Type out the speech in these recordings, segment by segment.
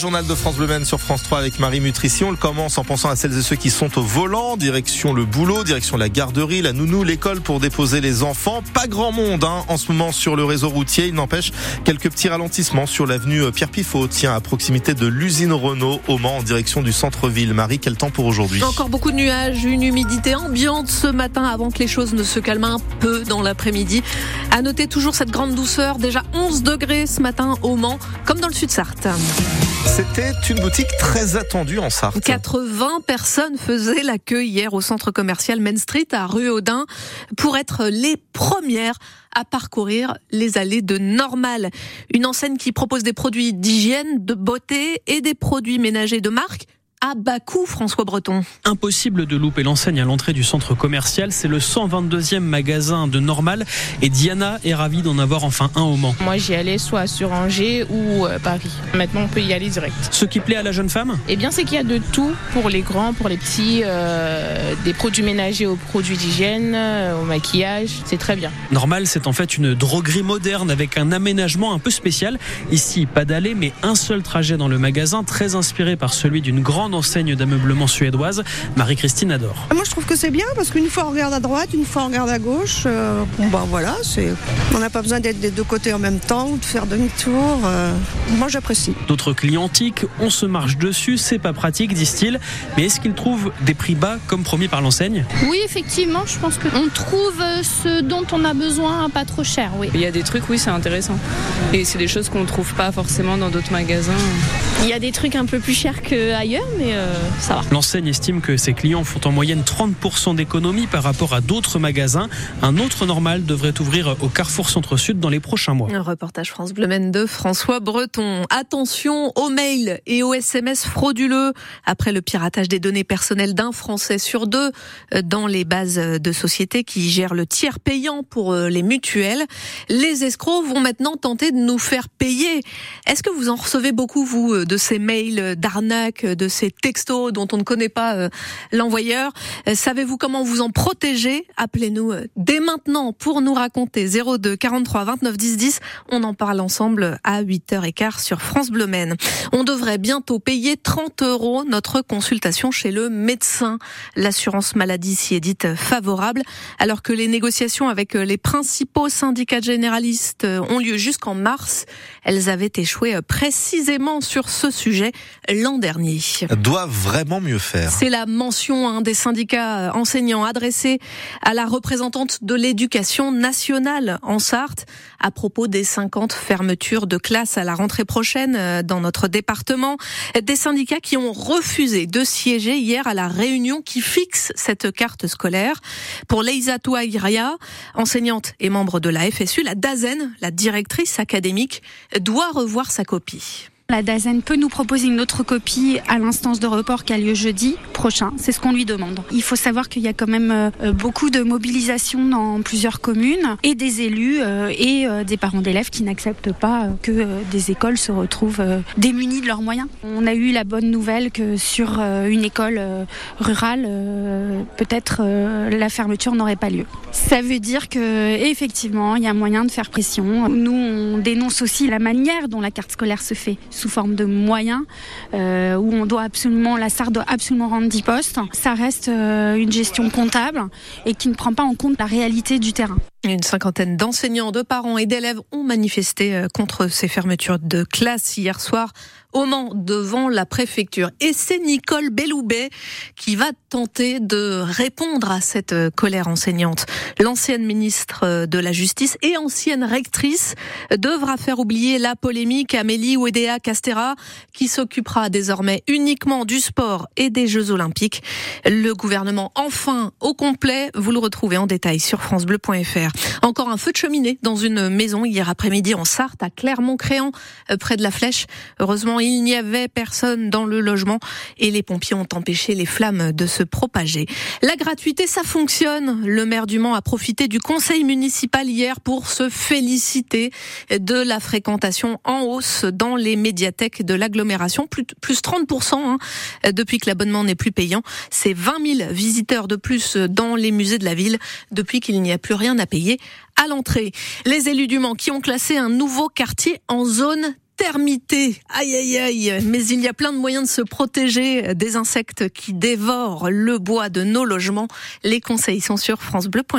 journal de France Bleu Maine sur France 3 avec Marie Mutrici. On le commence en pensant à celles et ceux qui sont au volant, direction le boulot, direction la garderie, la nounou, l'école pour déposer les enfants. Pas grand monde en ce moment sur le réseau routier. Il n'empêche quelques petits ralentissements sur l'avenue Pierre Piffaut, à proximité de l'usine Renault au Mans en direction du centre-ville. Marie, quel temps pour aujourd'hui? Encore beaucoup de nuages, une humidité ambiante ce matin avant que les choses ne se calment un peu dans l'après-midi. À noter toujours cette grande douceur, déjà 11 degrés ce matin au Mans, comme dans le Sud-Sarthe. C'était une boutique très attendue en Sarthe. 80 personnes faisaient la queue hier au centre commercial Main Street à Rue Audin pour être les premières à parcourir les allées de Normal. Une enseigne qui propose des produits d'hygiène, de beauté et des produits ménagers de marque à bas coût, François Breton. Impossible de louper l'enseigne à l'entrée du centre commercial. C'est le 122e magasin de Normal et Diana est ravie d'en avoir enfin un au Mans. Moi j'y allais soit sur Angers ou Paris. Maintenant on peut y aller direct. Ce qui plaît à la jeune femme ? Eh bien c'est qu'il y a de tout pour les grands, pour les petits, des produits ménagers aux produits d'hygiène, au maquillage, c'est très bien. Normal, c'est en fait une droguerie moderne avec un aménagement un peu spécial. Ici, pas d'aller mais un seul trajet dans le magasin, très inspiré par celui d'une grande enseigne d'ameublement suédoise. Marie-Christine adore. Moi je trouve que c'est bien parce qu'une fois on regarde à droite, une fois on regarde à gauche, voilà, on n'a pas besoin d'être des deux côtés en même temps ou de faire demi-tour. Moi j'apprécie. D'autres clients tiquent, on se marche dessus, c'est pas pratique disent-ils, mais est-ce qu'ils trouvent des prix bas comme promis par l'enseigne ? Oui effectivement, je pense qu'on trouve ce dont on a besoin pas trop cher, oui. Il y a des trucs, oui c'est intéressant et c'est des choses qu'on ne trouve pas forcément dans d'autres magasins. Il y a des trucs un peu plus chers qu'ailleurs, mais ça va. L'enseigne estime que ses clients font en moyenne 30% d'économie par rapport à d'autres magasins. Un autre Normal devrait ouvrir au Carrefour Centre-Sud dans les prochains mois. Un reportage France Bleu Maine de François Breton. Attention aux mails et aux SMS frauduleux. Après le piratage des données personnelles d'un Français sur deux dans les bases de sociétés qui gèrent le tiers payant pour les mutuelles, les escrocs vont maintenant tenter de nous faire payer. Est-ce que vous en recevez beaucoup, vous, de ces mails d'arnaque, de ces textos dont on ne connaît pas l'envoyeur? Savez-vous comment vous en protéger? Appelez-nous dès maintenant pour nous raconter. 02 43 29 10 10. On en parle ensemble à 8h15 sur France Bleu Maine. On devrait bientôt payer 30 € notre consultation chez le médecin. L'assurance maladie s'y est dite favorable, alors que les négociations avec les principaux syndicats généralistes ont lieu jusqu'en mars. Elles avaient échoué précisément sur ce sujet l'an dernier. Doit vraiment mieux faire. C'est la mention des syndicats enseignants adressée à la représentante de l'éducation nationale en Sarthe à propos des 50 fermetures de classes à la rentrée prochaine dans notre département. Des syndicats qui ont refusé de siéger hier à la réunion qui fixe cette carte scolaire. Pour Leïsa Touaïria, enseignante et membre de la FSU, la DASEN, la directrice académique, doit revoir sa copie. La DASEN peut nous proposer une autre copie à l'instance de report qui a lieu jeudi prochain. C'est ce qu'on lui demande. Il faut savoir qu'il y a quand même beaucoup de mobilisation dans plusieurs communes et des élus et des parents d'élèves qui n'acceptent pas que des écoles se retrouvent démunies de leurs moyens. On a eu la bonne nouvelle que sur une école rurale, peut-être la fermeture n'aurait pas lieu. Ça veut dire qu'effectivement, il y a moyen de faire pression. Nous, on dénonce aussi la manière dont la carte scolaire se fait, sous forme de moyens, où on doit absolument, la Sarthe doit absolument rendre 10 postes. Ça reste une gestion comptable et qui ne prend pas en compte la réalité du terrain. Une cinquantaine d'enseignants, de parents et d'élèves ont manifesté contre ces fermetures de classe hier soir au Mans devant la préfecture. Et c'est Nicole Belloubet qui va tenter de répondre à cette colère enseignante. L'ancienne ministre de la Justice et ancienne rectrice devra faire oublier la polémique à Amélie Oudéa-Castéra qui s'occupera désormais uniquement du sport et des Jeux Olympiques. Le gouvernement enfin au complet, vous le retrouvez en détail sur francebleu.fr. Encore un feu de cheminée dans une maison hier après-midi en Sarthe à Clermont-Créan près de la Flèche. Heureusement, il n'y avait personne dans le logement et les pompiers ont empêché les flammes de se propager. La gratuité, ça fonctionne. Le maire du Mans a profité du conseil municipal hier pour se féliciter de la fréquentation en hausse dans les médiathèques de l'agglomération. Plus 30% depuis que l'abonnement n'est plus payant. C'est 20 000 visiteurs de plus dans les musées de la ville depuis qu'il n'y a plus rien à payer à l'entrée. Les élus du Mans qui ont classé un nouveau quartier en zone termités. Aïe, aïe, aïe. Mais il y a plein de moyens de se protéger des insectes qui dévorent le bois de nos logements. Les conseils sont sur francebleu.fr.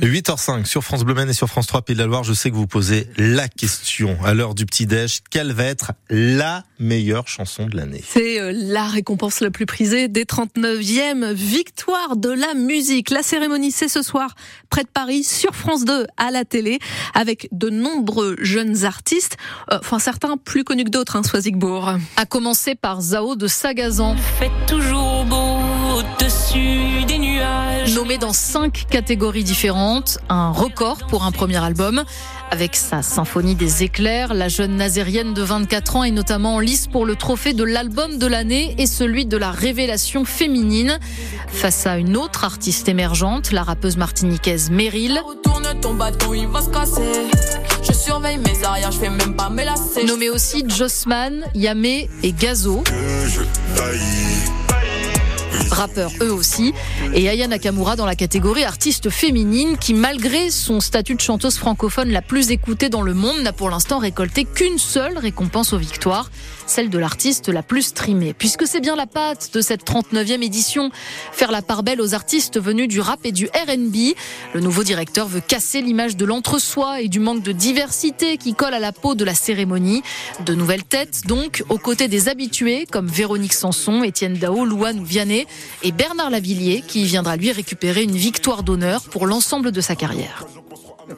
8h05 sur France Bleu Maine et sur France 3 Pays de la Loire. Je sais que vous posez la question à l'heure du petit-déj. Quelle va être la meilleure chanson de l'année ? C'est la récompense la plus prisée des 39e Victoires de la musique. La cérémonie, c'est ce soir, près de Paris, sur France 2, à la télé, avec de nombreux jeunes artistes, enfin certains plus connus que d'autres, hein, Soisigbourg. À commencer par Zao de Sagazan. Fait toujours beau au-dessus des nuages. Nommé dans 5 catégories différentes, un record pour un premier album. Avec sa symphonie des éclairs, la jeune nazérienne de 24 ans est notamment en lice pour le trophée de l'album de l'année et celui de la révélation féminine. Face à une autre artiste émergente, la rappeuse martiniquaise Meryl. Nommé aussi Jossman, Yamé et Gazo. Rappeurs eux aussi, et Aya Nakamura dans la catégorie artiste féminine qui, malgré son statut de chanteuse francophone la plus écoutée dans le monde, n'a pour l'instant récolté qu'une seule récompense aux victoires, celle de l'artiste la plus streamée. Puisque c'est bien la patte de cette 39e édition, faire la part belle aux artistes venus du rap et du R&B, le nouveau directeur veut casser l'image de l'entre-soi et du manque de diversité qui colle à la peau de la cérémonie. De nouvelles têtes donc, aux côtés des habitués comme Véronique Sanson, Étienne Daho, Louane ou Vianney, et Bernard Lavillier qui viendra lui récupérer une victoire d'honneur pour l'ensemble de sa carrière.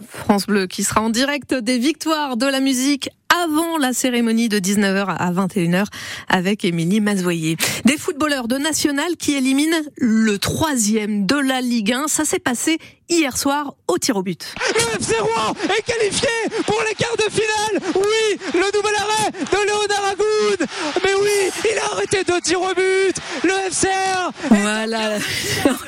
France Bleu qui sera en direct des Victoires de la musique avant la cérémonie de 19h à 21h avec Émilie Mazoyer. Des footballeurs de National qui éliminent le 3e de la Ligue 1. Ça s'est passé hier soir au tir au but. Le FC Rouen est qualifié pour les quarts de finale. Oui, le nouvel arrêt de Léonard Agoud. Mais oui, il a arrêté 2 tirs au but. Le FCR. Voilà,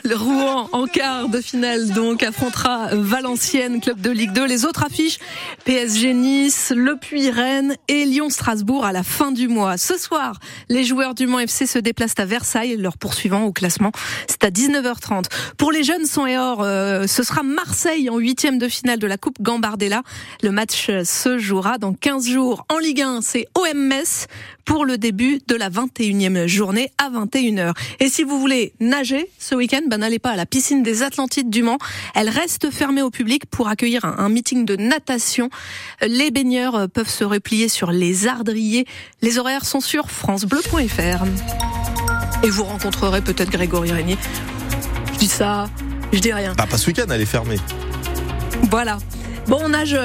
le Rouen en quart de finale donc affrontera Valenciennes, club de Ligue 2. Les autres affiches, PSG Nice, Le Puy Rennes et Lyon-Strasbourg à la fin du mois. Ce soir, les joueurs du Mans FC se déplacent à Versailles, leur poursuivant au classement. C'est à 19h30. Pour les jeunes sans et hors, ce sera Marseille en 8e de finale de la Coupe Gambardella. Le match se jouera dans 15 jours. En Ligue 1, c'est OM-Metz pour le début de la 21e journée à 21h. Et si vous voulez nager ce week-end, n'allez pas à la piscine des Atlantides du Mans. Elle reste fermée au public pour accueillir un meeting de natation. Les baigneurs peuvent se replier sur les ardriers. Les horaires sont sur francebleu.fr. Et vous rencontrerez peut-être Grégory Régnier. Je dis ça, je dis rien. Pas ce week-end, elle est fermée. Voilà. Bon, on nage.